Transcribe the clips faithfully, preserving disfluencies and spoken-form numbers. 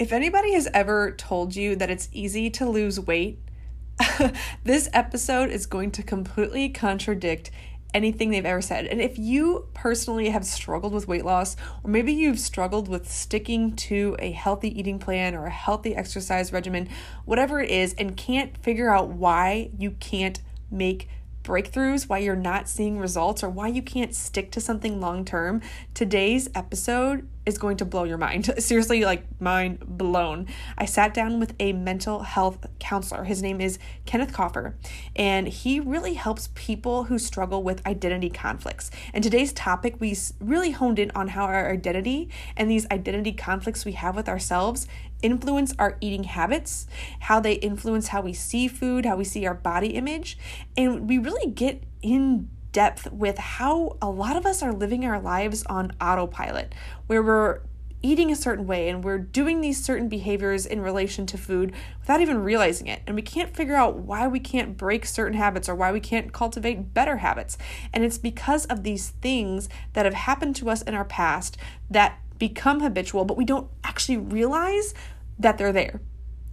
If anybody has ever told you that it's easy to lose weight, this episode is going to completely contradict anything they've ever said. And if you personally have struggled with weight loss, or maybe you've struggled with sticking to a healthy eating plan or a healthy exercise regimen, whatever it is, and can't figure out why you can't make breakthroughs, why you're not seeing results, or why you can't stick to something long-term, today's episode is going to blow your mind. Seriously, like mind blown. I sat down with a mental health counselor. His name is Kenneth Coffer, and he really helps people who struggle with identity conflicts. And today's topic, we really honed in on how our identity and these identity conflicts we have with ourselves influence our eating habits, how they influence how we see food, how we see our body image. And we really get in depth with how a lot of us are living our lives on autopilot, where we're eating a certain way and we're doing these certain behaviors in relation to food without even realizing it. And we can't figure out why we can't break certain habits or why we can't cultivate better habits. And it's because of these things that have happened to us in our past that become habitual, but we don't actually realize that they're there.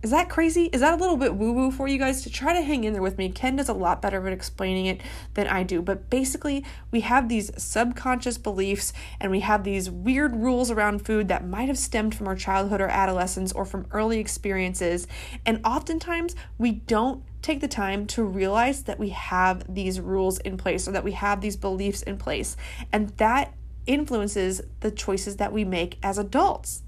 Is that crazy? Is that a little bit woo-woo for you guys? To try to hang in there with me. Ken does a lot better at explaining it than I do. But basically, we have these subconscious beliefs and we have these weird rules around food that might have stemmed from our childhood or adolescence or from early experiences. And oftentimes, we don't take the time to realize that we have these rules in place or that we have these beliefs in place. And that influences the choices that we make as adults.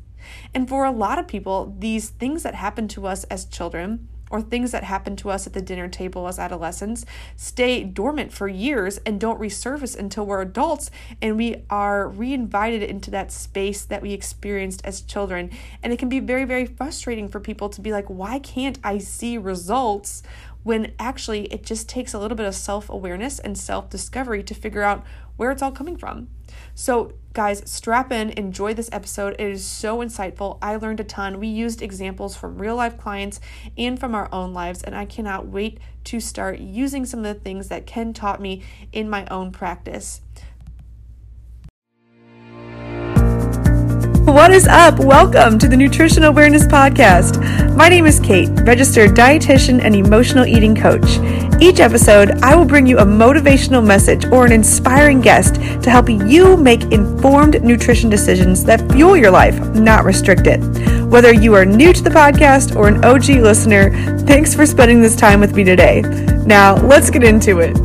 And for a lot of people, these things that happen to us as children or things that happen to us at the dinner table as adolescents stay dormant for years and don't resurface until we're adults and we are reinvited into that space that we experienced as children. And it can be very, very frustrating for people to be like, why can't I see results? When actually it just takes a little bit of self-awareness and self-discovery to figure out where it's all coming from. So guys, strap in, enjoy this episode. It is so insightful. I learned a ton. We used examples from real life clients and from our own lives, and I cannot wait to start using some of the things that Ken taught me in my own practice. What is up? Welcome to the Nutrition Awareness Podcast. My name is Kate, registered dietitian and emotional eating coach. Each episode, I will bring you a motivational message or an inspiring guest to help you make informed nutrition decisions that fuel your life, not restrict it. Whether you are new to the podcast or an O G listener, thanks for spending this time with me today. Now, let's get into it.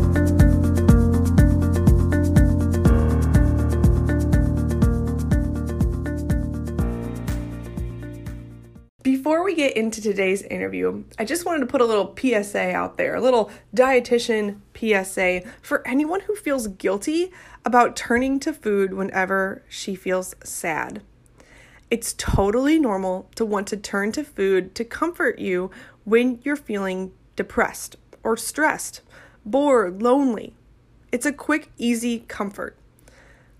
Get into today's interview, I just wanted to put a little P S A out there, a little dietitian P S A for anyone who feels guilty about turning to food whenever she feels sad. It's totally normal to want to turn to food to comfort you when you're feeling depressed or stressed, bored, lonely. It's a quick, easy comfort.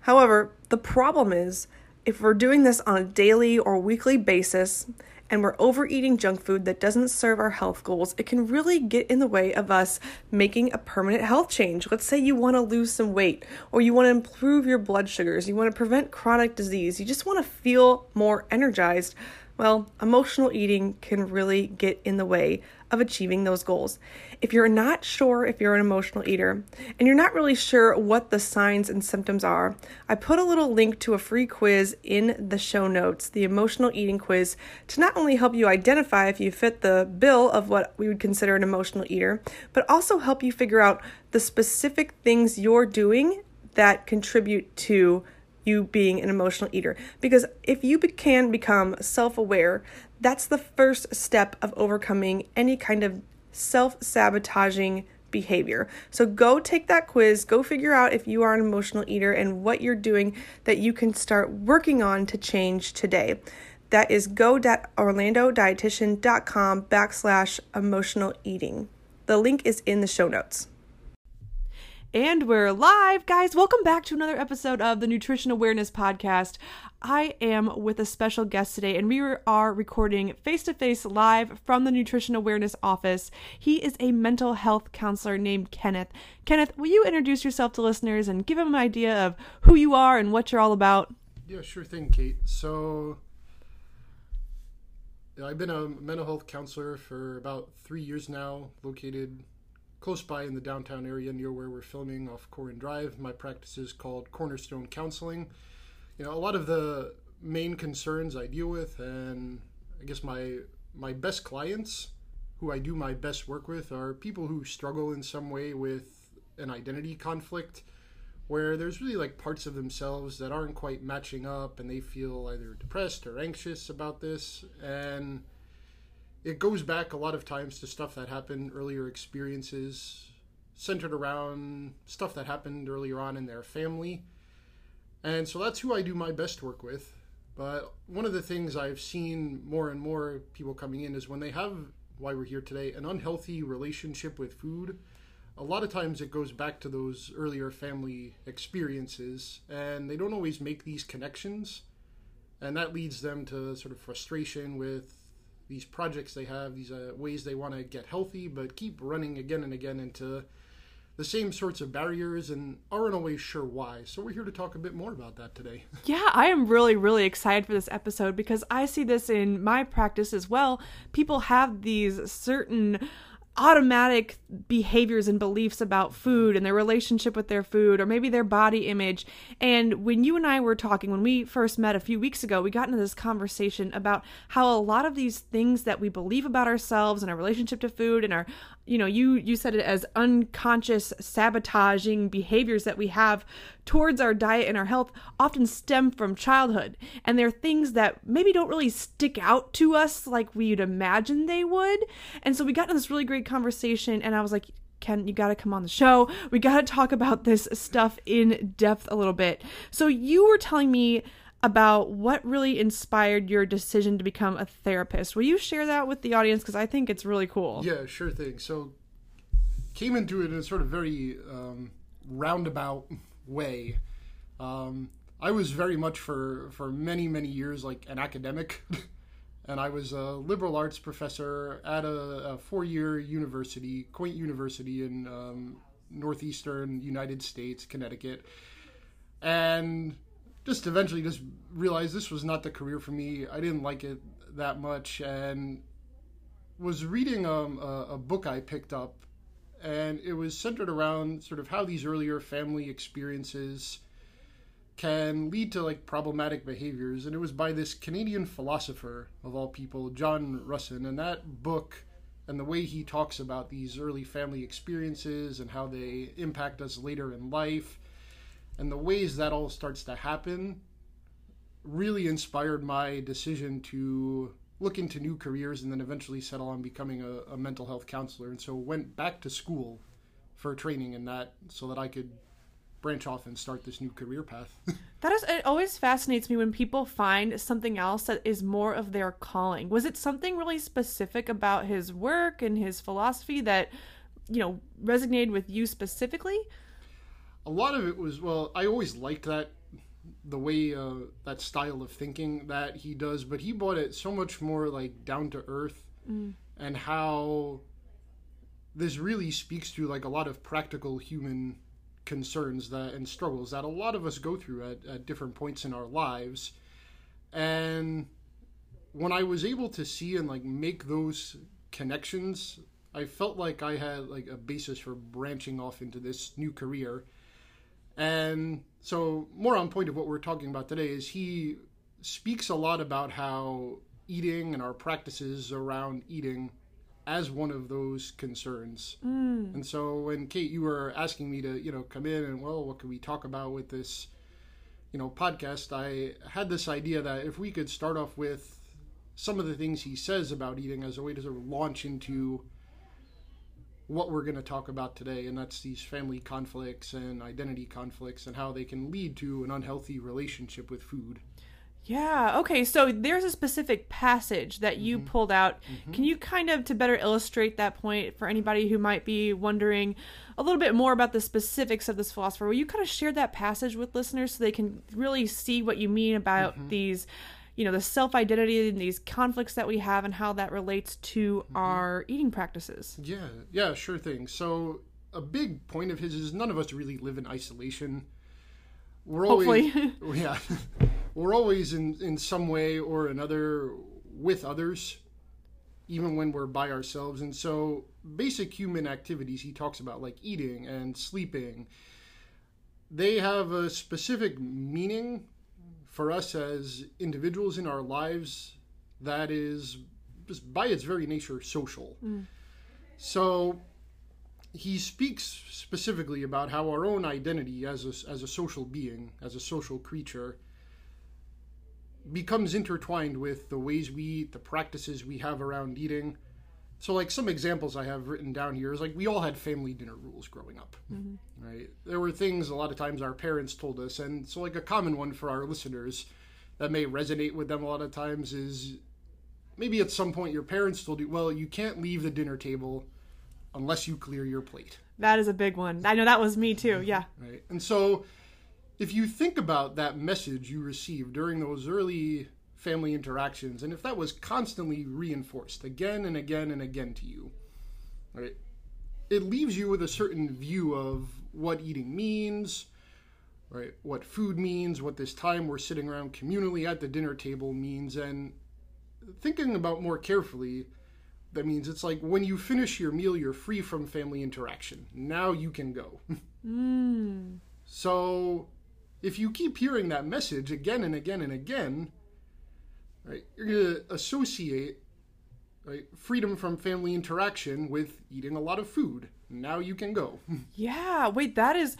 However, the problem is if we're doing this on a daily or weekly basis, and we're overeating junk food that doesn't serve our health goals, it can really get in the way of us making a permanent health change. Let's say you want to lose some weight, or you want to improve your blood sugars, you want to prevent chronic disease, you just want to feel more energized. Well, emotional eating can really get in the way of achieving those goals. If you're not sure if you're an emotional eater and you're not really sure what the signs and symptoms are, I put a little link to a free quiz in the show notes, the emotional eating quiz, to not only help you identify if you fit the bill of what we would consider an emotional eater, but also help you figure out the specific things you're doing that contribute to you being an emotional eater. Because if you be- can become self-aware, that's the first step of overcoming any kind of self-sabotaging behavior. So go take that quiz, go figure out if you are an emotional eater and what you're doing that you can start working on to change today. That is go.orlandodietitian.com backslash emotional eating. The link is in the show notes. And we're live, guys. Welcome back to another episode of the Nutrition Awareness Podcast. I am with a special guest today, and we are recording face-to-face live from the Nutrition Awareness office. He is a mental health counselor named Kenneth. Kenneth, will you introduce yourself to listeners and give them an idea of who you are and what you're all about? Yeah, sure thing, Kate. So I've been a mental health counselor for about three years now, located close by in the downtown area near where we're filming off Corin Drive. My practice is called Cornerstone Counseling. You know, a lot of the main concerns I deal with, and I guess my my best clients who I do my best work with, are people who struggle in some way with an identity conflict, where there's really like parts of themselves that aren't quite matching up, and they feel either depressed or anxious about this. And it goes back a lot of times to stuff that happened, earlier experiences centered around stuff that happened earlier on in their family. And so that's who I do my best work with. But one of the things I've seen more and more people coming in is when they have, why we're here today, an unhealthy relationship with food. A lot of times it goes back to those earlier family experiences, and they don't always make these connections. And that leads them to sort of frustration with these projects they have, these uh, ways they want to get healthy, but keep running again and again into the same sorts of barriers and aren't always sure why. So we're here to talk a bit more about that today. Yeah, I am really, really excited for this episode because I see this in my practice as well. People have these certain automatic behaviors and beliefs about food and their relationship with their food, or maybe their body image. And when you and I were talking, when we first met a few weeks ago, we got into this conversation about how a lot of these things that we believe about ourselves and our relationship to food and our, you know, you, you said it as unconscious sabotaging behaviors that we have towards our diet and our health often stem from childhood. And they're things that maybe don't really stick out to us like we'd imagine they would. And so we got into this really great conversation, and I was like, Ken, you got to come on the show. We got to talk about this stuff in depth a little bit. So you were telling me about what really inspired your decision to become a therapist. Will you share that with the audience? Because I think it's really cool. Yeah, sure thing. So came into it in a sort of very um, roundabout way. Um, I was very much for, for many, many years like an academic. And I was a liberal arts professor at a, a four-year university, quaint university in um, northeastern United States, Connecticut. And just eventually just realized this was not the career for me. I didn't like it that much, and was reading um, a, a book I picked up. And it was centered around sort of how these earlier family experiences can lead to like problematic behaviors. And it was by this Canadian philosopher of all people, John Russon, and that book and the way he talks about these early family experiences and how they impact us later in life and the ways that all starts to happen really inspired my decision to look into new careers and then eventually settle on becoming a, a mental health counselor. And so went back to school for training in that so that I could branch off and start this new career path. That is, it always fascinates me when people find something else that is more of their calling. Was it something really specific about his work and his philosophy that, you know, resonated with you specifically? A lot of it was, well, I always liked that, the way, uh, that style of thinking that he does, but he brought it so much more like down to earth mm. and how this really speaks to like a lot of practical human concerns that and struggles that a lot of us go through at, at different points in our lives. And when I was able to see and like make those connections, I felt like I had like a basis for branching off into this new career. And so more on point of what we're talking about today is he speaks a lot about how eating and our practices around eating as one of those concerns. Mm. And so when Kate, you were asking me to, you know, come in and, well, what can we talk about with this, you know, podcast? I had this idea that if we could start off with some of the things he says about eating as a way to sort of launch into what we're going to talk about today. And that's these family conflicts and identity conflicts and how they can lead to an unhealthy relationship with food. Yeah. Okay. So there's a specific passage that you mm-hmm. pulled out. Mm-hmm. Can you kind of, to better illustrate that point for anybody who might be wondering a little bit more about the specifics of this philosopher, will you kind of share that passage with listeners so they can really see what you mean about mm-hmm. these, you know, the self-identity and these conflicts that we have and how that relates to mm-hmm. our eating practices? Yeah. Yeah, sure thing. So a big point of his is none of us really live in isolation. We're always, Hopefully. yeah. We're always in, in some way or another with others, even when we're by ourselves. And so basic human activities he talks about, like eating and sleeping, they have a specific meaning for us as individuals in our lives that is, just by its very nature, social. Mm. So he speaks specifically about how our own identity as a, as a social being, as a social creature, becomes intertwined with the ways we eat, the practices we have around eating. So, like, some examples I have written down here is, like, we all had family dinner rules growing up, mm-hmm. right? There were things a lot of times our parents told us. And so, like, a common one for our listeners that may resonate with them a lot of times is maybe at some point your parents told you, well, you can't leave the dinner table unless you clear your plate. That is a big one. I know that was me too, yeah. Right. And so if you think about that message you received during those early family interactions, and if that was constantly reinforced again and again and again to you, right, it leaves you with a certain view of what eating means, right, what food means, what this time we're sitting around communally at the dinner table means. And thinking about more carefully, that means it's like when you finish your meal, you're free from family interaction. Now you can go. mm. So if you keep hearing that message again and again and again, right, you're going to associate, right, freedom from family interaction with eating a lot of food. Now you can go. Yeah. Wait, that is...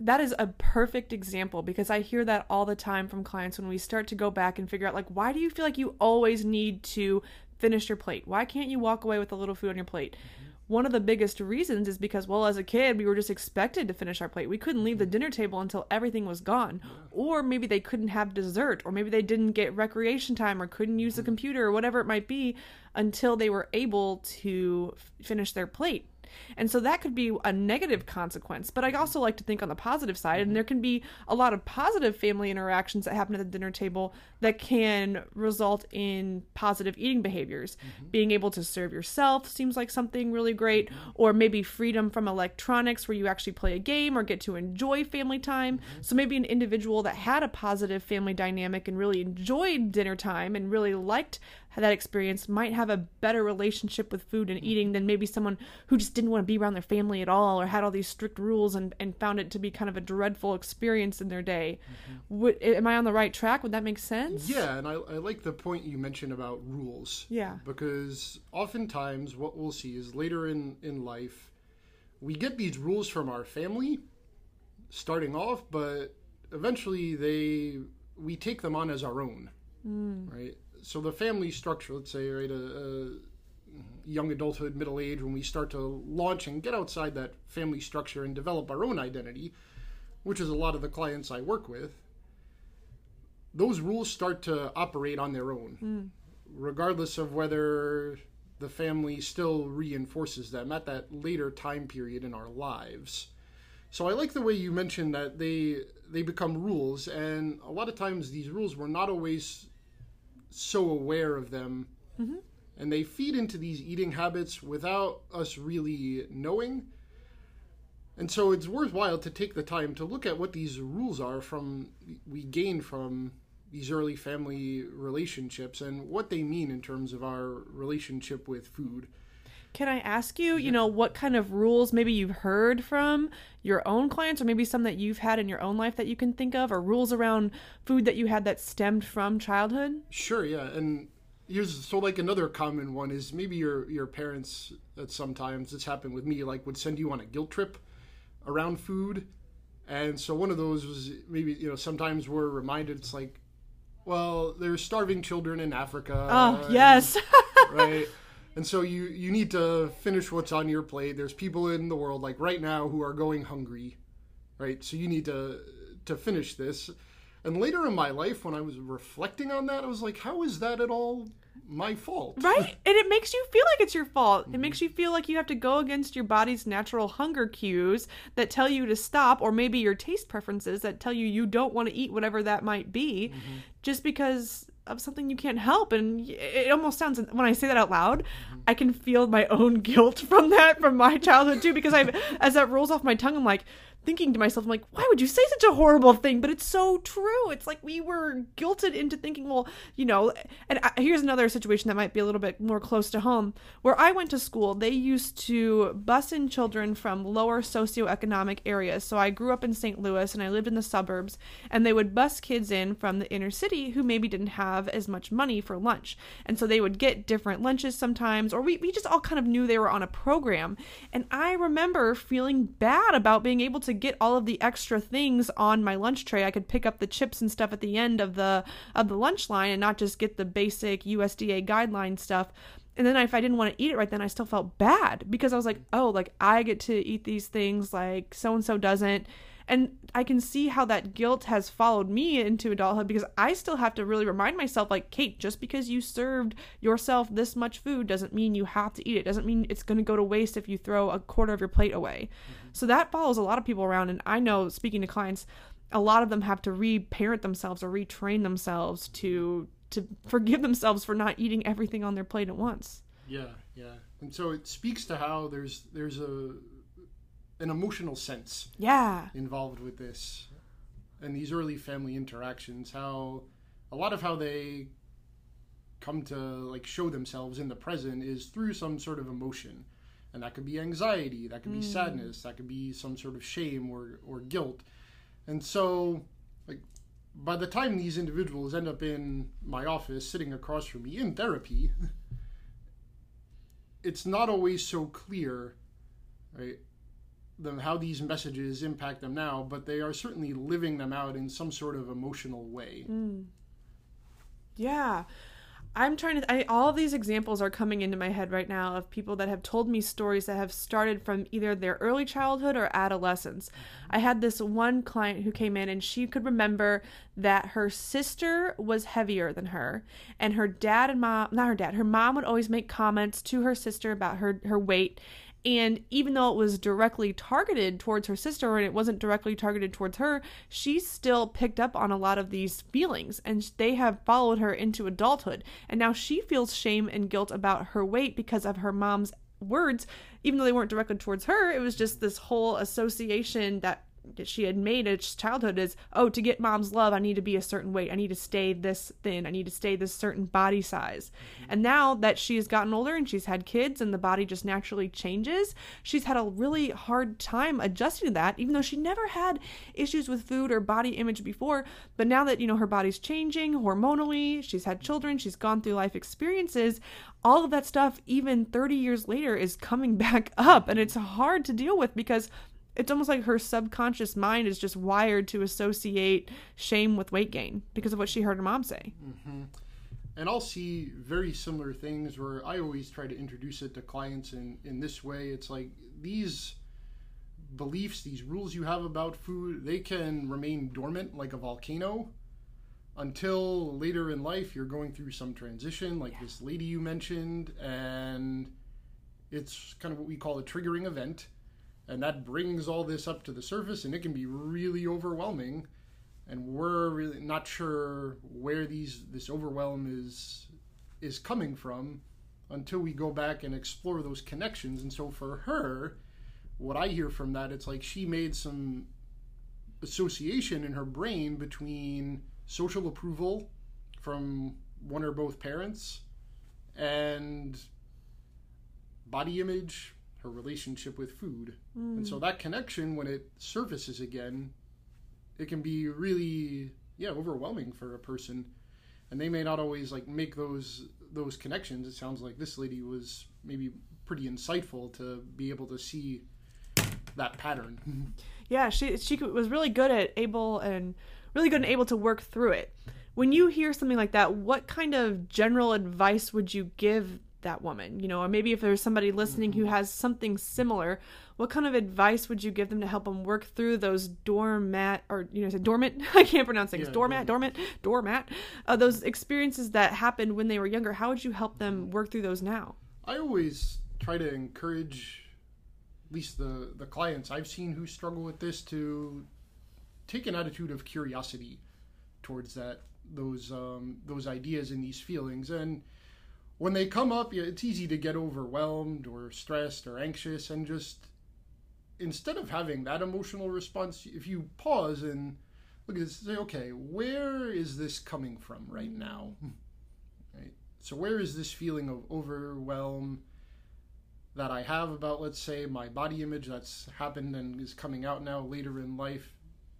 That is a perfect example, because I hear that all the time from clients when we start to go back and figure out, like, why do you feel like you always need to finish your plate? Why can't you walk away with a little food on your plate? Mm-hmm. One of the biggest reasons is because, well, as a kid, we were just expected to finish our plate. We couldn't leave the dinner table until everything was gone. Yeah. Or maybe they couldn't have dessert, or maybe they didn't get recreation time, or couldn't use the computer, or whatever it might be, until they were able to f- finish their plate. And so that could be a negative consequence, but I also like to think on the positive side, and there can be a lot of positive family interactions that happen at the dinner table that can result in positive eating behaviors. Mm-hmm. Being able to serve yourself seems like something really great, or maybe freedom from electronics where you actually play a game or get to enjoy family time. Mm-hmm. So maybe an individual that had a positive family dynamic and really enjoyed dinner time and really liked that experience might have a better relationship with food and eating than maybe someone who just didn't want to be around their family at all, or had all these strict rules and, and found it to be kind of a dreadful experience in their day. Mm-hmm. Would, am I on the right track? Would that make sense? Yeah, and I, I like the point you mentioned about rules. Yeah. Because oftentimes what we'll see is later in, in life, we get these rules from our family starting off, but eventually they we take them on as our own, mm. right? So the family structure, let's say, right, a, a young adulthood, middle age, when we start to launch and get outside that family structure and develop our own identity, which is a lot of the clients I work with, those rules start to operate on their own, mm. regardless of whether the family still reinforces them at that later time period in our lives. So I like the way you mentioned that they they become rules, and a lot of times these rules were not always so aware of them, mm-hmm. and they feed into these eating habits without us really knowing. And so it's worthwhile to take the time to look at what these rules are from we gain from these early family relationships and what they mean in terms of our relationship with food. Can I ask you, you know, what kind of rules maybe you've heard from your own clients, or maybe some that you've had in your own life that you can think of, or rules around food that you had that stemmed from childhood? Sure, yeah. And here's, so like another common one is maybe your, your parents, that sometimes, this happened with me, like would send you on a guilt trip around food. And so one of those was maybe, you know, sometimes we're reminded, it's like, well, there's starving children in Africa. Oh, and, yes. Right. And so you, you need to finish what's on your plate. There's people in the world, like right now, who are going hungry, right? So you need to to finish this. And later in my life, when I was reflecting on that, I was like, how is that at all my fault? Right? And it makes you feel like it's your fault. It mm-hmm. makes you feel like you have to go against your body's natural hunger cues that tell you to stop, or maybe your taste preferences that tell you you don't want to eat whatever that might be, mm-hmm. just because of something you can't help. And it almost sounds, when I say that out loud, I can feel my own guilt from that, from my childhood too, because I've, as that rolls off my tongue, I'm like, thinking to myself, I'm like, why would you say such a horrible thing? But it's so true. It's like we were guilted into thinking, well, you know, and I, here's another situation that might be a little bit more close to home. Where I went to school, they used to bus in children from lower socioeconomic areas. So I grew up in Saint Louis and I lived in the suburbs, and they would bus kids in from the inner city who maybe didn't have as much money for lunch. And so they would get different lunches sometimes, or we, we just all kind of knew they were on a program. And I remember feeling bad about being able to get all of the extra things on my lunch tray. I could pick up the chips and stuff at the end of the of the lunch line and not just get the basic U S D A guideline stuff. And then if I didn't want to eat it right then, I still felt bad because I was like, oh, like I get to eat these things, like so-and-so doesn't. And I can see how that guilt has followed me into adulthood, because I still have to really remind myself, like, Kate, just because you served yourself this much food doesn't mean you have to eat it. Doesn't mean it's going to go to waste if you throw a quarter of your plate away. Mm-hmm. So that follows a lot of people around. And I know, speaking to clients, a lot of them have to reparent themselves or retrain themselves to to forgive themselves for not eating everything on their plate at once. Yeah, yeah. And so it speaks to how there's there's a... an emotional sense yeah. involved with this and these early family interactions, how a lot of how they come to like show themselves in the present is through some sort of emotion. And that could be anxiety, that could mm. be sadness, that could be some sort of shame or, or guilt. And so like by the time these individuals end up in my office sitting across from me in therapy, it's not always so clear, right? Them, how these messages impact them now, but they are certainly living them out in some sort of emotional way. Mm. Yeah. I'm trying to, I, all these examples are coming into my head right now of people that have told me stories that have started from either their early childhood or adolescence. I had this one client who came in and she could remember that her sister was heavier than her, and her dad and mom, not her dad, her mom would always make comments to her sister about her, her weight. And even though it was directly targeted towards her sister and it wasn't directly targeted towards her, she still picked up on a lot of these feelings, and they have followed her into adulthood. And now she feels shame and guilt about her weight because of her mom's words, even though they weren't directed towards her. It was just this whole association that she had made in childhood is, oh, to get mom's love, I need to be a certain weight. I need to stay this thin. I need to stay this certain body size. Mm-hmm. And now that she has gotten older and she's had kids and the body just naturally changes, she's had a really hard time adjusting to that, even though she never had issues with food or body image before. But now that, you know, her body's changing hormonally, she's had children, she's gone through life experiences, all of that stuff, even thirty years later, is coming back up. And it's hard to deal with because it's almost like her subconscious mind is just wired to associate shame with weight gain because of what she heard her mom say. Mm-hmm. And I'll see very similar things where I always try to introduce it to clients in, in this way. It's like these beliefs, these rules you have about food, they can remain dormant like a volcano until later in life you're going through some transition like yeah. this lady you mentioned. And it's kind of what we call a triggering event. And that brings all this up to the surface, and it can be really overwhelming. And we're really not sure where these this overwhelm is is coming from until we go back and explore those connections. And so for her, what I hear from that, it's like she made some association in her brain between social approval from one or both parents and body image, her relationship with food. Mm. And so that connection, when it surfaces again, it can be really, yeah, overwhelming for a person. And they may not always like make those those connections. It sounds like this lady was maybe pretty insightful to be able to see that pattern. Yeah, she she was really good at able and really good and able to work through it. When you hear something like that, what kind of general advice would you give that woman, you know, or maybe if there's somebody listening who has something similar, what kind of advice would you give them to help them work through those doormat, or, you know, say dormant, I can't pronounce things, yeah, doormat, dormant, doormat, uh, those experiences that happened when they were younger? How would you help them work through those now? I always try to encourage, at least the, the clients I've seen who struggle with this, to take an attitude of curiosity towards that, those, um, those ideas and these feelings. And when they come up, it's easy to get overwhelmed or stressed or anxious and just instead of having that emotional response, if you pause and look at this and say, okay, where is this coming from right now? Right? So where is this feeling of overwhelm that I have about, let's say, my body image that's happened and is coming out now later in life?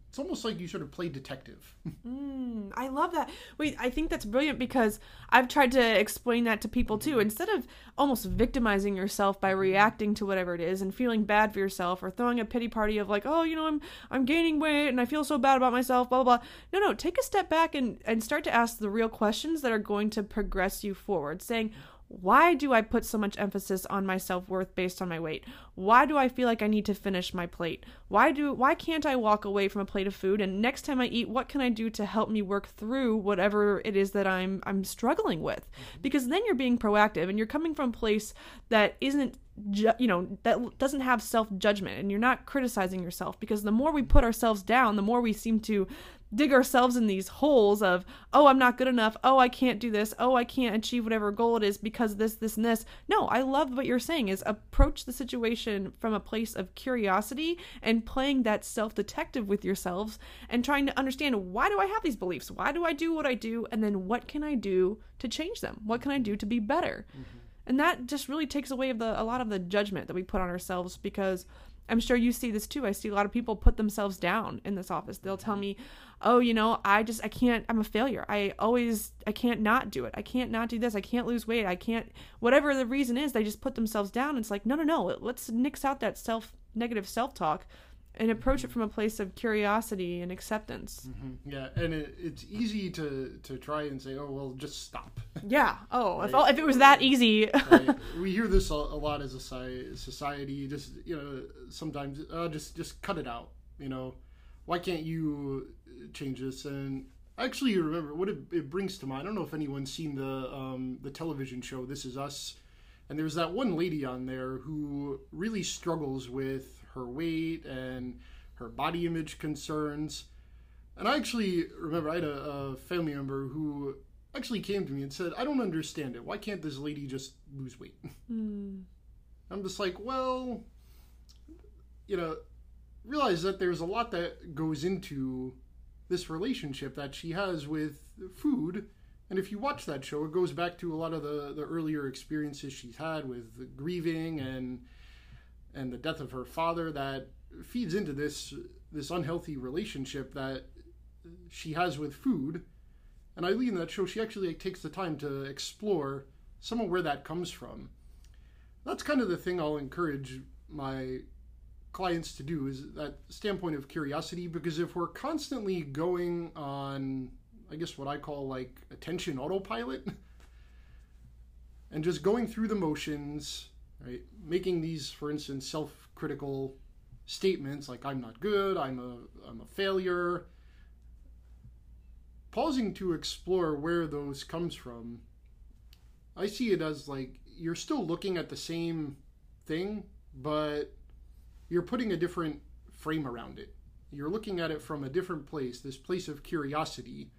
It's almost like you sort of play detective. mm, I love that. Wait, I think that's brilliant, because I've tried to explain that to people too. Instead of almost victimizing yourself by reacting to whatever it is and feeling bad for yourself, or throwing a pity party of like, oh, you know, I'm I'm gaining weight and I feel so bad about myself, blah, blah, blah. No, no, take a step back and, and start to ask the real questions that are going to progress you forward, saying, why do I put so much emphasis on my self-worth based on my weight? Why do I feel like I need to finish my plate? Why do why can't I walk away from a plate of food? And next time I eat, what can I do to help me work through whatever it is that I'm I'm struggling with? Because then you're being proactive, and you're coming from a place that isn't Ju- you know, that doesn't have self-judgment, and you're not criticizing yourself, because the more we put ourselves down, the more we seem to dig ourselves in these holes of, oh, I'm not good enough. Oh, I can't do this. Oh, I can't achieve whatever goal it is because this, this, and this. No, I love what you're saying is approach the situation from a place of curiosity and playing that self-detective with yourselves and trying to understand, why do I have these beliefs? Why do I do what I do? And then what can I do to change them? What can I do to be better? Mm-hmm. And that just really takes away of the a lot of the judgment that we put on ourselves, because I'm sure you see this too. I see a lot of people put themselves down in this office. They'll tell me, oh, you know, I just, I can't, I'm a failure. I always, I can't not do it. I can't not do this. I can't lose weight. I can't, whatever the reason is, they just put themselves down. It's like, no, no, no, let's nix out that self, negative self-talk and approach it from a place of curiosity and acceptance. Mm-hmm. Yeah, and it, it's easy to, to try and say, oh, well, just stop. Yeah, oh, right? if, all, if it was that easy. Right. We hear this a, a lot as a society, just, you know, sometimes, uh, just, just cut it out, you know. Why can't you change this? And actually, you remember, what it, it brings to mind, I don't know if anyone's seen the um, the television show, This Is Us, and there's that one lady on there who really struggles with her weight and her body image concerns. And I actually remember I had a, a family member who actually came to me and said, I don't understand it. Why can't this lady just lose weight? Mm. I'm just like, well, you know, realize that there's a lot that goes into this relationship that she has with food. And if you watch that show, it goes back to a lot of the, the earlier experiences she's had with grieving and and the death of her father, that feeds into this this unhealthy relationship that she has with food. And I lean that show, she actually like, takes the time to explore some of where that comes from. That's kind of the thing I'll encourage my clients to do, is that standpoint of curiosity, because if we're constantly going on, I guess what I call like attention autopilot, and just going through the motions, right? Making these, for instance, self-critical statements like I'm not good, I'm a I'm a failure. Pausing to explore where those comes from. I see it as like you're still looking at the same thing, but you're putting a different frame around it. You're looking at it from a different place, this place of curiosity,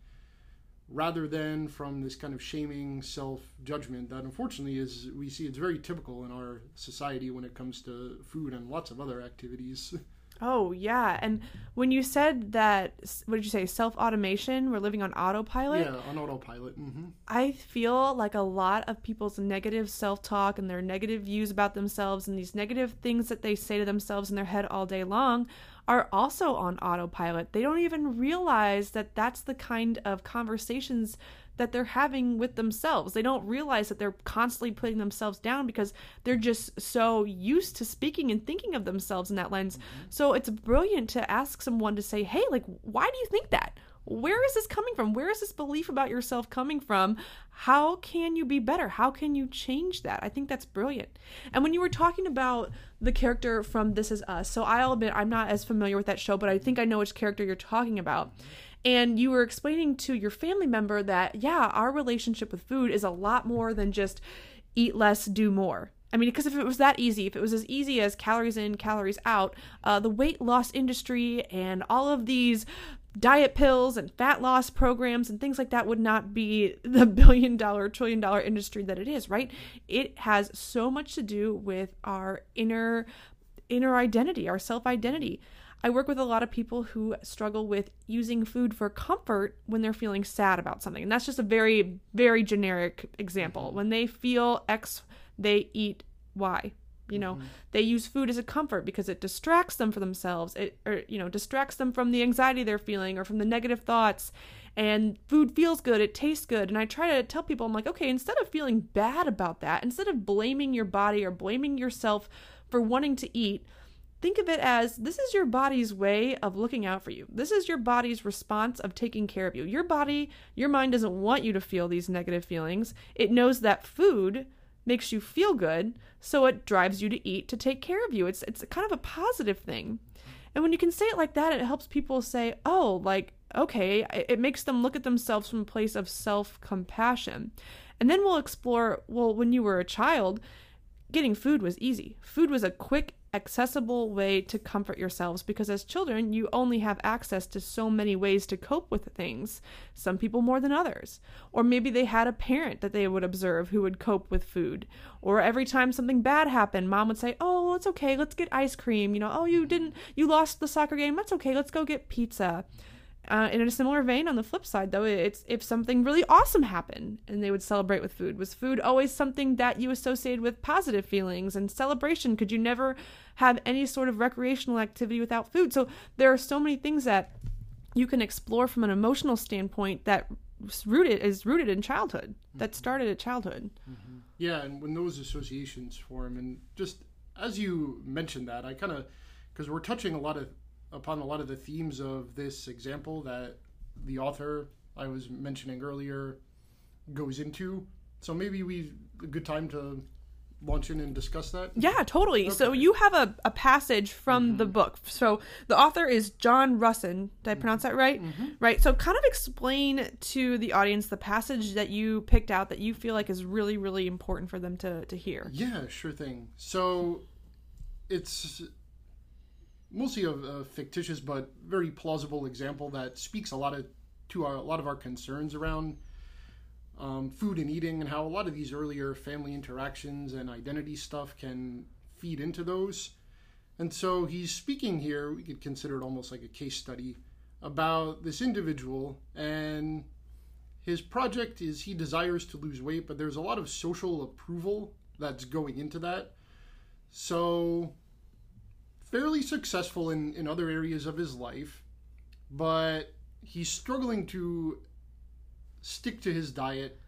rather than from this kind of shaming self-judgment that unfortunately is, we see it's very typical in our society when it comes to food and lots of other activities. Oh, yeah. And when you said that, what did you say, self-automation, we're living on autopilot? Yeah, on autopilot. Mm-hmm. I feel like a lot of people's negative self-talk and their negative views about themselves and these negative things that they say to themselves in their head all day long are also on autopilot. They don't even realize that that's the kind of conversations that they're having with themselves. They don't realize that they're constantly putting themselves down because they're just so used to speaking and thinking of themselves in that lens. Mm-hmm. So it's brilliant to ask someone to say, hey, like, why do you think that? Where is this coming from? Where is this belief about yourself coming from? How can you be better? How can you change that? I think that's brilliant. And when you were talking about the character from This Is Us, so I'll admit I'm not as familiar with that show, but I think I know which character you're talking about. And you were explaining to your family member that, yeah, our relationship with food is a lot more than just eat less, do more. I mean, because if it was that easy, if it was as easy as calories in, calories out, uh, the weight loss industry and all of these diet pills and fat loss programs and things like that would not be the billion dollar, trillion dollar industry that it is, right? It has so much to do with our inner inner identity, our self-identity. I work with a lot of people who struggle with using food for comfort when they're feeling sad about something. And that's just a very, very generic example. When they feel X, they eat Y. You know, mm-hmm. They use food as a comfort because it distracts them from themselves. It, or, you know, distracts them from the anxiety they're feeling or from the negative thoughts. And food feels good. It tastes good. And I try to tell people, I'm like, okay, instead of feeling bad about that, instead of blaming your body or blaming yourself for wanting to eat, think of it as this is your body's way of looking out for you. This is your body's response of taking care of you. Your body, your mind doesn't want you to feel these negative feelings. It knows that food makes you feel good, so it drives you to eat to take care of you. It's it's kind of a positive thing. And when you can say it like that, it helps people say, oh, like, okay, it makes them look at themselves from a place of self-compassion. And then we'll explore, well, when you were a child, getting food was easy. Food was a quick, accessible way to comfort yourselves, because as children you only have access to so many ways to cope with things, some people more than others. Or maybe they had a parent that they would observe who would cope with food, or every time something bad happened, mom would say, oh, well, it's okay, let's get ice cream, you know, oh, you didn't, you lost the soccer game, that's okay, let's go get pizza. Uh, and in a similar vein, on the flip side, though, it's if something really awesome happened and they would celebrate with food. Was food always something that you associated with positive feelings and celebration? Could you never have any sort of recreational activity without food? So there are so many things that you can explore from an emotional standpoint that rooted is rooted in childhood, mm-hmm. that started at childhood. Mm-hmm. Yeah, and when those associations form, and just as you mentioned that, I kind of, because we're touching a lot of, upon a lot of the themes of this example that the author I was mentioning earlier goes into. So maybe we a good time to launch in and discuss that? Yeah, totally. Okay. So you have a, a passage from mm-hmm. the book. So the author is John Russon. Did I pronounce that right? Mm-hmm. Right. So kind of explain to the audience the passage that you picked out that you feel like is really, really important for them to, to hear. Yeah, sure thing. So it's mostly a, a fictitious but very plausible example that speaks a lot of to our, a lot of our concerns around um, food and eating, and how a lot of these earlier family interactions and identity stuff can feed into those. And so he's speaking here, we could consider it almost like a case study, about this individual, and his project is he desires to lose weight, but there's a lot of social approval that's going into that. So fairly successful in, in other areas of his life, but he's struggling to stick to his diet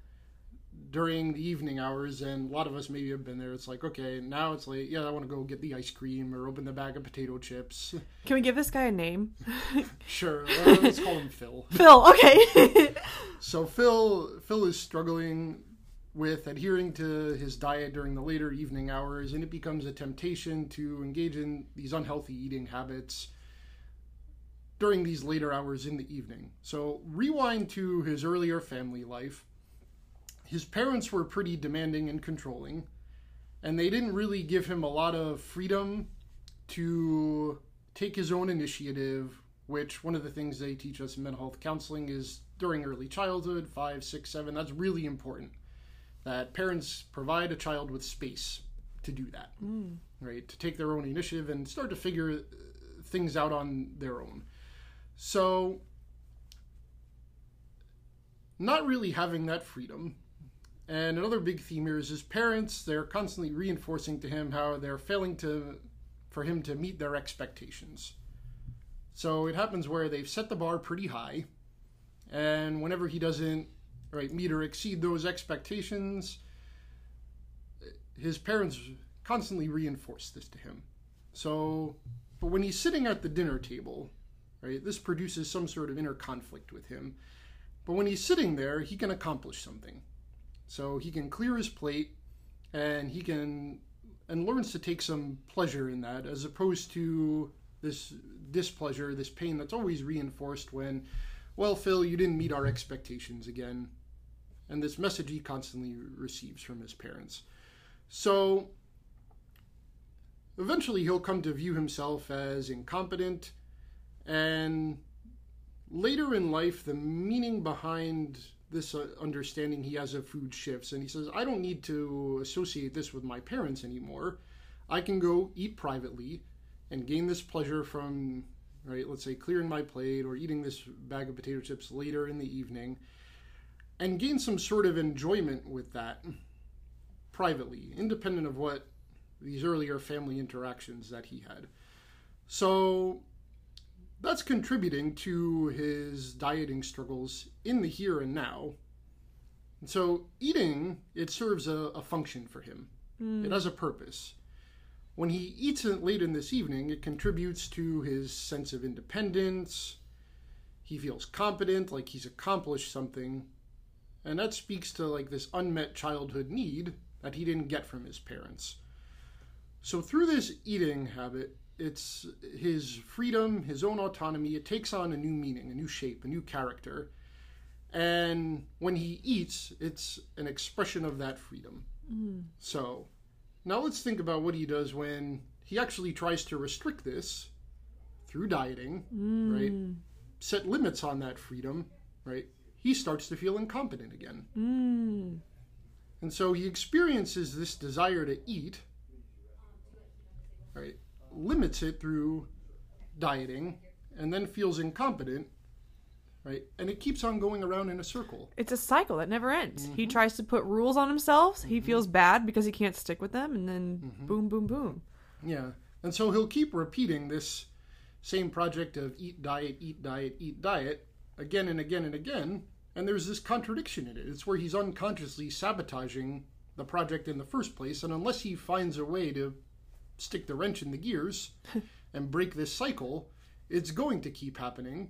during the evening hours, and a lot of us maybe have been there. It's like, okay, now it's late. Yeah, I want to go get the ice cream or open the bag of potato chips. Can we give this guy a name? Sure. Uh, let's call him Phil. Phil, okay. So Phil, Phil is struggling with adhering to his diet during the later evening hours, and it becomes a temptation to engage in these unhealthy eating habits during these later hours in the evening. So rewind to his earlier family life. His parents were pretty demanding and controlling, and they didn't really give him a lot of freedom to take his own initiative, which one of the things they teach us in mental health counseling is during early childhood, five, six, seven, that's really important. That parents provide a child with space to do that, mm. right? To take their own initiative and start to figure things out on their own. So not really having that freedom. And another big theme here is his parents, they're constantly reinforcing to him how they're failing to, for him to meet their expectations. So it happens where they've set the bar pretty high, and whenever he doesn't right, meet or exceed those expectations, his parents constantly reinforce this to him. So, but when he's sitting at the dinner table, right, this produces some sort of inner conflict with him. But when he's sitting there, he can accomplish something. So he can clear his plate, and he can, and learns to take some pleasure in that, as opposed to this displeasure, this pain that's always reinforced when, well, Phil, you didn't meet our expectations again. And this message he constantly receives from his parents. So eventually he'll come to view himself as incompetent. And later in life, the meaning behind this uh, understanding he has of food shifts. And he says, I don't need to associate this with my parents anymore. I can go eat privately and gain this pleasure from, right, let's say clearing my plate or eating this bag of potato chips later in the evening, and gain some sort of enjoyment with that privately, independent of what these earlier family interactions that he had. So that's contributing to his dieting struggles in the here and now. And so eating, it serves a, a function for him. Mm. It has a purpose. When he eats it late in this evening, it contributes to his sense of independence. He feels competent, like he's accomplished something. And that speaks to like this unmet childhood need that he didn't get from his parents. So through this eating habit, it's his freedom, his own autonomy. It takes on a new meaning, a new shape, a new character. And when he eats, it's an expression of that freedom. Mm. So now let's think about what he does when he actually tries to restrict this through dieting, mm. right? Set limits on that freedom, right? He starts to feel incompetent again. Mm. And so he experiences this desire to eat, right? Limits it through dieting, and then feels incompetent, right? And it keeps on going around in a circle. It's a cycle that never ends. Mm-hmm. He tries to put rules on himself. Mm-hmm. He feels bad because he can't stick with them, and then mm-hmm. boom, boom, boom. Yeah. And so he'll keep repeating this same project of eat, diet, eat, diet, eat, diet, again and again and again, and there's this contradiction in it. It's where he's unconsciously sabotaging the project in the first place, and unless he finds a way to stick the wrench in the gears and break this cycle, it's going to keep happening.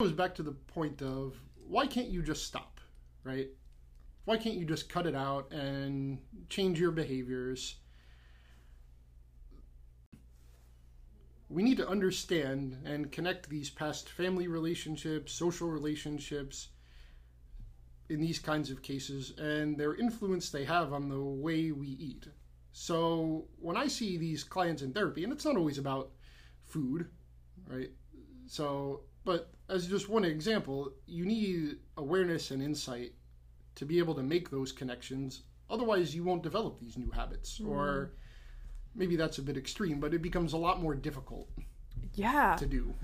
Goes back to the point of, why can't you just stop, right? Why can't you just cut it out and change your behaviors? We need to understand and connect these past family relationships, social relationships in these kinds of cases, and their influence they have on the way we eat. So when I see these clients in therapy, and it's not always about food, right? So, but as just one example, you need awareness and insight to be able to make those connections. Otherwise, you won't develop these new habits. Mm. Or maybe that's a bit extreme, but it becomes a lot more difficult yeah. to do.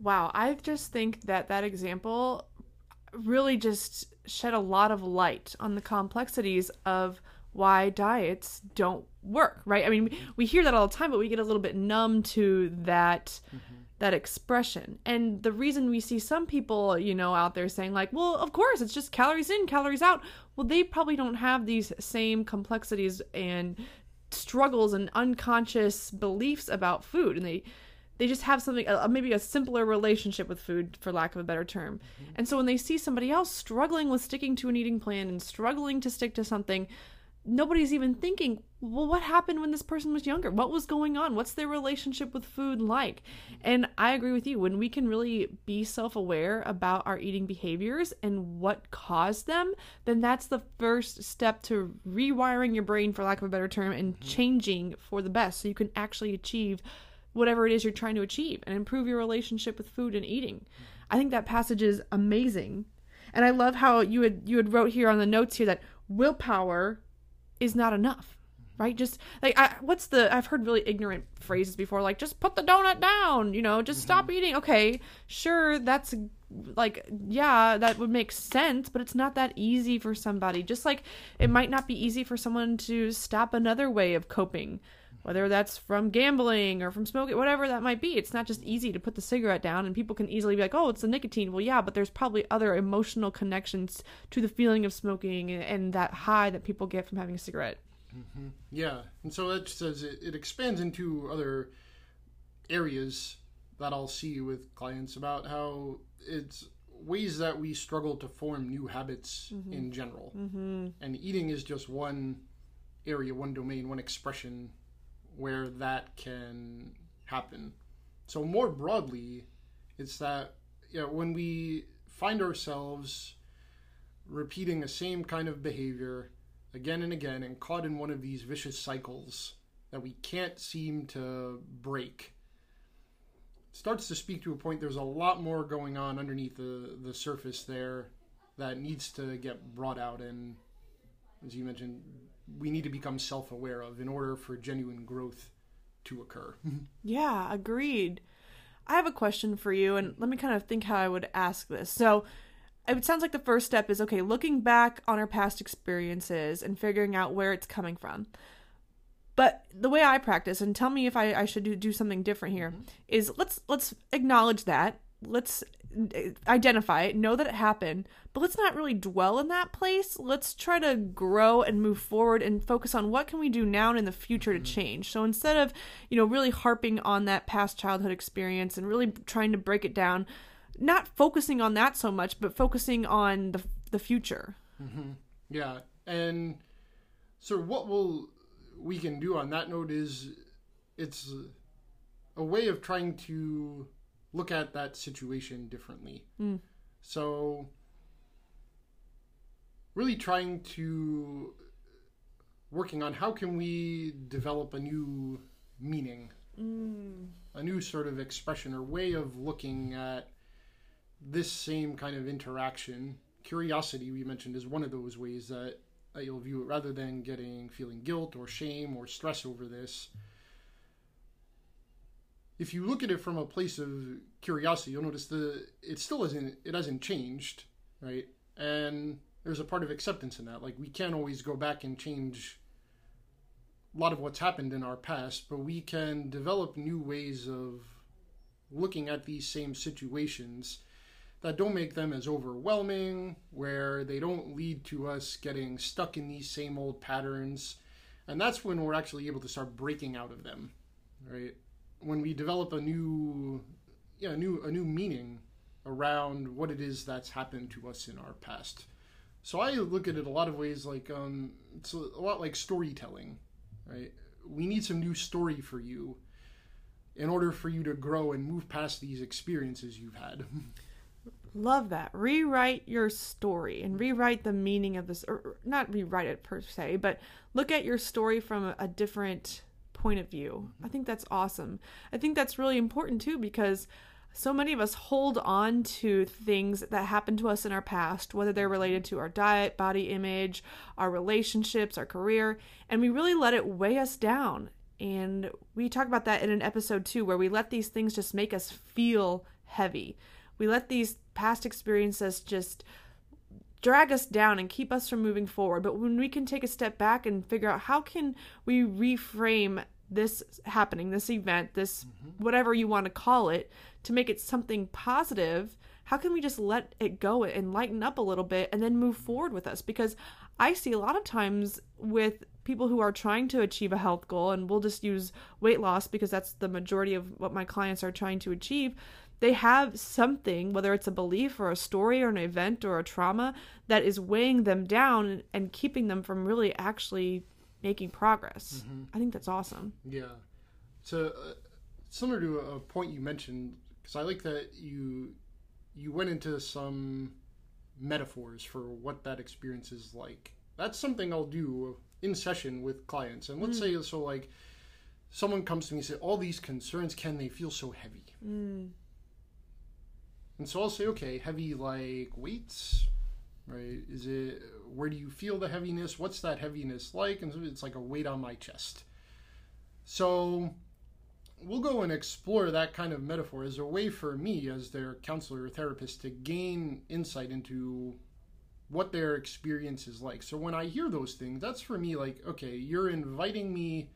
Wow. I just think that that example really just shed a lot of light on the complexities of why diets don't work, right? I mean, we hear that all the time, but we get a little bit numb to that mm-hmm. that expression. And the reason we see some people, you know, out there saying like, well, of course, it's just calories in, calories out. Well, they probably don't have these same complexities and struggles and unconscious beliefs about food. And they, they just have something, uh, maybe a simpler relationship with food, for lack of a better term. Mm-hmm. And so when they see somebody else struggling with sticking to an eating plan and struggling to stick to something, nobody's even thinking, well, what happened when this person was younger? What was going on? What's their relationship with food like? And I agree with you. When we can really be self-aware about our eating behaviors and what caused them, then that's the first step to rewiring your brain, for lack of a better term, and changing for the best so you can actually achieve whatever it is you're trying to achieve and improve your relationship with food and eating. I think that passage is amazing. And I love how you had, you had wrote here on the notes here that willpower is not enough, right? Just like, I, what's the, I've heard really ignorant phrases before, like just put the donut down, you know, just mm-hmm. stop eating. Okay, sure, that's like, yeah, that would make sense, but it's not that easy for somebody. Just like it might not be easy for someone to stop another way of coping, whether that's from gambling or from smoking, whatever that might be. It's not just easy to put the cigarette down, and people can easily be like, oh, it's the nicotine. Well, yeah, but there's probably other emotional connections to the feeling of smoking and that high that people get from having a cigarette. Mm-hmm. Yeah. And so that says it, it expands into other areas that I'll see with clients about how it's ways that we struggle to form new habits mm-hmm. in general. Mm-hmm. And eating is just one area, one domain, one expression where that can happen. So more broadly, it's that, you know, when we find ourselves repeating the same kind of behavior again and again and caught in one of these vicious cycles that we can't seem to break, it starts to speak to a point there's a lot more going on underneath the, the surface there that needs to get brought out, and as you mentioned, we need to become self-aware of in order for genuine growth to occur. Yeah, agreed. I have a question for you, and let me kind of think how I would ask this. So it sounds like the first step is, okay, looking back on our past experiences and figuring out where it's coming from. But the way I practice, and tell me if I, I should do, do something different here, is let's let's acknowledge that. Let's identify it, know that it happened, but let's not really dwell in that place. Let's try to grow and move forward and focus on what can we do now and in the future to change. So instead of, you know, really harping on that past childhood experience and really trying to break it down, not focusing on that so much, but focusing on the the future. Mm-hmm. Yeah. And so what will we can do on that note is it's a way of trying to look at that situation differently. Mm. So really trying to, working on how can we develop a new meaning, mm. a new sort of expression or way of looking at this same kind of interaction. Curiosity, we mentioned, is one of those ways that, that you'll view it, rather than getting, feeling guilt or shame or stress over this. If you look at it from a place of curiosity, you'll notice the it still isn't it hasn't changed, right? And there's a part of acceptance in that. Like, we can't always go back and change a lot of what's happened in our past, but we can develop new ways of looking at these same situations that don't make them as overwhelming, where they don't lead to us getting stuck in these same old patterns. And that's when we're actually able to start breaking out of them, right? When we develop a new, yeah, a new, a new meaning around what it is that's happened to us in our past. So I look at it a lot of ways, like um, it's a lot like storytelling, right? We need some new story for you in order for you to grow and move past these experiences you've had. Love that. Rewrite your story and rewrite the meaning of this, or not rewrite it per se, but look at your story from a different point of view. I think that's awesome. I think that's really important too, because so many of us hold on to things that happened to us in our past, whether they're related to our diet, body image, our relationships, our career, and we really let it weigh us down. And we talk about that in an episode too, where we let these things just make us feel heavy. We let these past experiences just drag us down and keep us from moving forward. But when we can take a step back and figure out how can we reframe this happening, this event, this mm-hmm. whatever you want to call it, to make it something positive, how can we just let it go and lighten up a little bit and then move forward with us? Because I see a lot of times with people who are trying to achieve a health goal, and we'll just use weight loss because that's the majority of what my clients are trying to achieve, they have something, whether it's a belief or a story or an event or a trauma, that is weighing them down and keeping them from really actually making progress. Mm-hmm. I think that's awesome. Yeah. So uh, similar to a point you mentioned, because I like that you you went into some metaphors for what that experience is like. That's something I'll do in session with clients. And let's mm. say, so like, someone comes to me and says, all these concerns, Ken, they feel so heavy. Mm. And so I'll say, okay, heavy like weights, right? Is it, where do you feel the heaviness? What's that heaviness like? And so it's like a weight on my chest. So we'll go and explore that kind of metaphor as a way for me as their counselor or therapist to gain insight into what their experience is like. So when I hear those things, that's for me like, okay, you're inviting me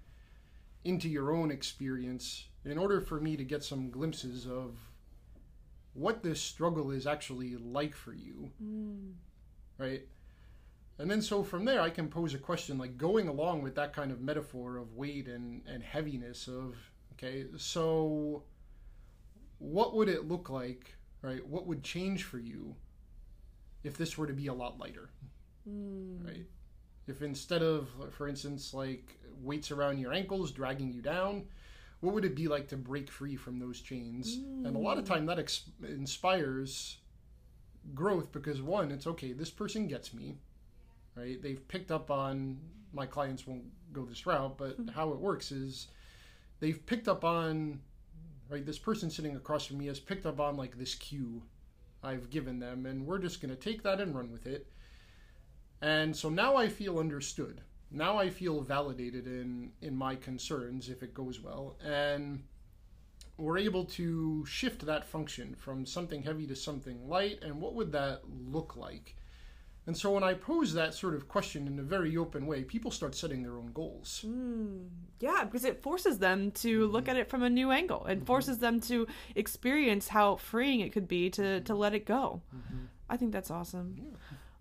into your own experience in order for me to get some glimpses of what this struggle is actually like for you, mm. right? And then so from there, I can pose a question, like going along with that kind of metaphor of weight and, and heaviness of, okay, so what would it look like, right? What would change for you if this were to be a lot lighter, mm. right? If instead of, for instance, like weights around your ankles dragging you down, what would it be like to break free from those chains? Mm. And a lot of time that ex- inspires growth, because one, it's okay, this person gets me, right? They've picked up on, my clients won't go this route, but mm-hmm. how it works is they've picked up on, right, this person sitting across from me has picked up on like this cue I've given them, and we're just going to take that and run with it. And so now I feel understood. Now I feel validated in, in my concerns if it goes well. And we're able to shift that function from something heavy to something light. And what would that look like? And so when I pose that sort of question in a very open way, people start setting their own goals. Mm, yeah, because it forces them to mm-hmm. look at it from a new angle, and mm-hmm. forces them to experience how freeing it could be to, to let it go. Mm-hmm. I think that's awesome. Yeah.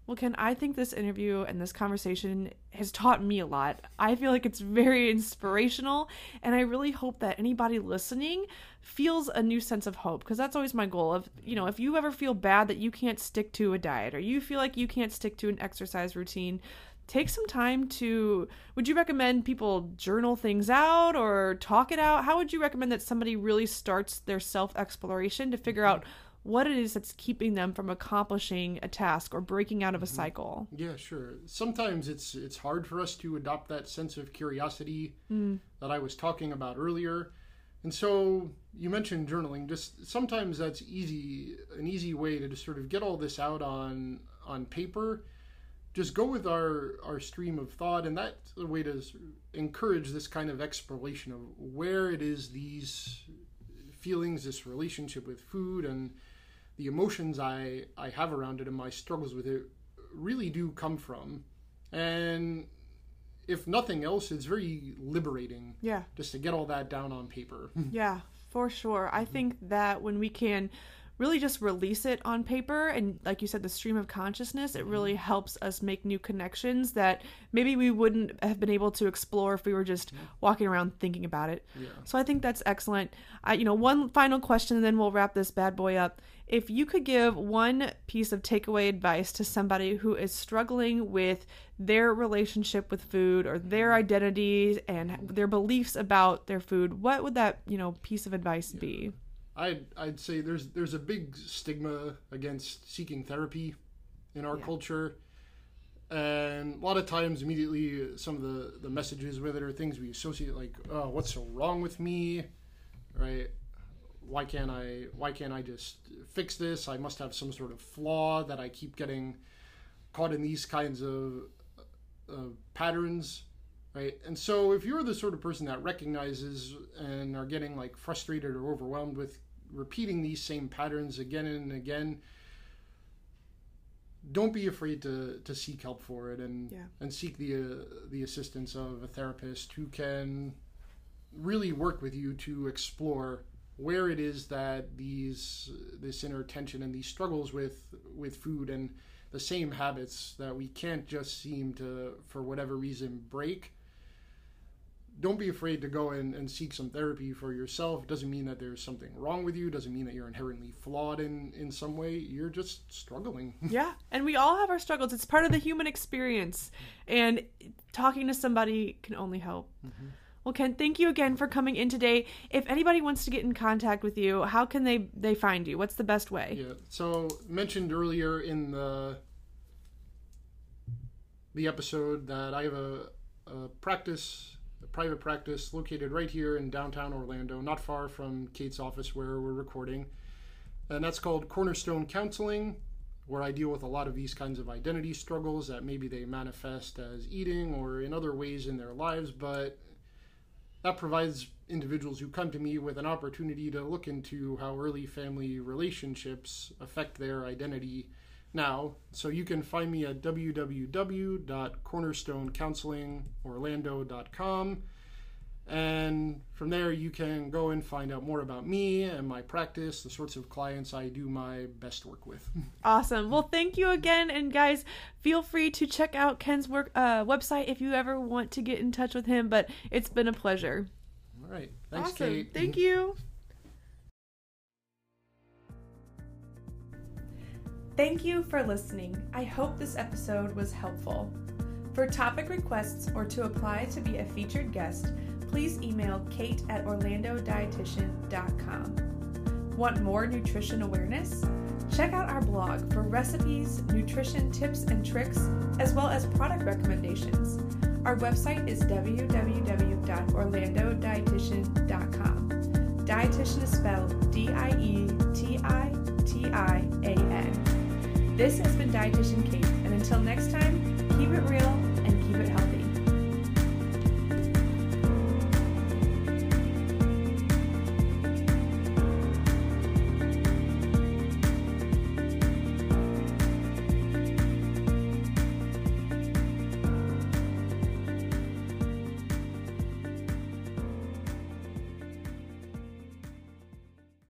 Well, Ken, I think this interview and this conversation has taught me a lot. I feel like it's very inspirational, and I really hope that anybody listening feels a new sense of hope, because that's always my goal of, you know, if you ever feel bad that you can't stick to a diet, or you feel like you can't stick to an exercise routine, take some time to, would you recommend people journal things out or talk it out? How would you recommend that somebody really starts their self-exploration to figure out what it is that's keeping them from accomplishing a task or breaking out of a cycle? Yeah, sure. Sometimes it's it's hard for us to adopt that sense of curiosity mm. that I was talking about earlier. And so you mentioned journaling. Just sometimes that's easy, an easy way to just sort of get all this out on on paper. Just go with our, our stream of thought, and that's a way to encourage this kind of exploration of where it is these feelings, this relationship with food, and the emotions I, I have around it and my struggles with it really do come from. And if nothing else, it's very liberating. Yeah. Just to get all that down on paper. Yeah, for sure. I think that when we can really just release it on paper, and like you said, the stream of consciousness, it really helps us make new connections that maybe we wouldn't have been able to explore if we were just walking around thinking about it. Yeah. So I think that's excellent. I, you know, one final question, and then we'll wrap this bad boy up. If you could give one piece of takeaway advice to somebody who is struggling with their relationship with food or their identities and their beliefs about their food, what would that, you know, piece of advice yeah. be? I'd, I'd say there's there's a big stigma against seeking therapy in our yeah. culture. And a lot of times immediately some of the, the messages with it are things we associate like, oh, what's so wrong with me, right? Why can't I, why can't I just fix this? I must have some sort of flaw that I keep getting caught in these kinds of uh, patterns, right? And so if you're the sort of person that recognizes and are getting like frustrated or overwhelmed with repeating these same patterns again and again, don't be afraid to, to seek help for it, and yeah. and seek the, uh, the assistance of a therapist who can really work with you to explore where it is that these this inner tension and these struggles with with food and the same habits that we can't just seem to, for whatever reason, break. Don't be afraid to go and, and seek some therapy for yourself. It doesn't mean that there's something wrong with you. It doesn't mean that you're inherently flawed in, in some way. You're just struggling. Yeah, and we all have our struggles. It's part of the human experience. And talking to somebody can only help. Mm-hmm. Well, Ken, thank you again for coming in today. If anybody wants to get in contact with you, how can they, they find you? What's the best way? Yeah, so mentioned earlier in the the episode that I have a, a practice, a private practice located right here in downtown Orlando, not far from Kate's office where we're recording. And that's called Cornerstone Counseling, where I deal with a lot of these kinds of identity struggles that maybe they manifest as eating or in other ways in their lives, but that provides individuals who come to me with an opportunity to look into how early family relationships affect their identity now. So you can find me at w w w dot cornerstone counseling orlando dot com. And from there, you can go and find out more about me and my practice, the sorts of clients I do my best work with. Awesome. Well, thank you again. And guys, feel free to check out Ken's work uh, website if you ever want to get in touch with him. But it's been a pleasure. All right. Thanks, awesome. Kate. Thank you. Thank you for listening. I hope this episode was helpful. For topic requests or to apply to be a featured guest, please email Kate at orlando dietitian dot com. Want more nutrition awareness? Check out our blog for recipes, nutrition tips and tricks, as well as product recommendations. Our website is w w w dot orlando dietitian dot com. Dietitian is spelled D I E T I T I A N. This has been Dietitian Kate, and until next time, keep it real and keep it healthy.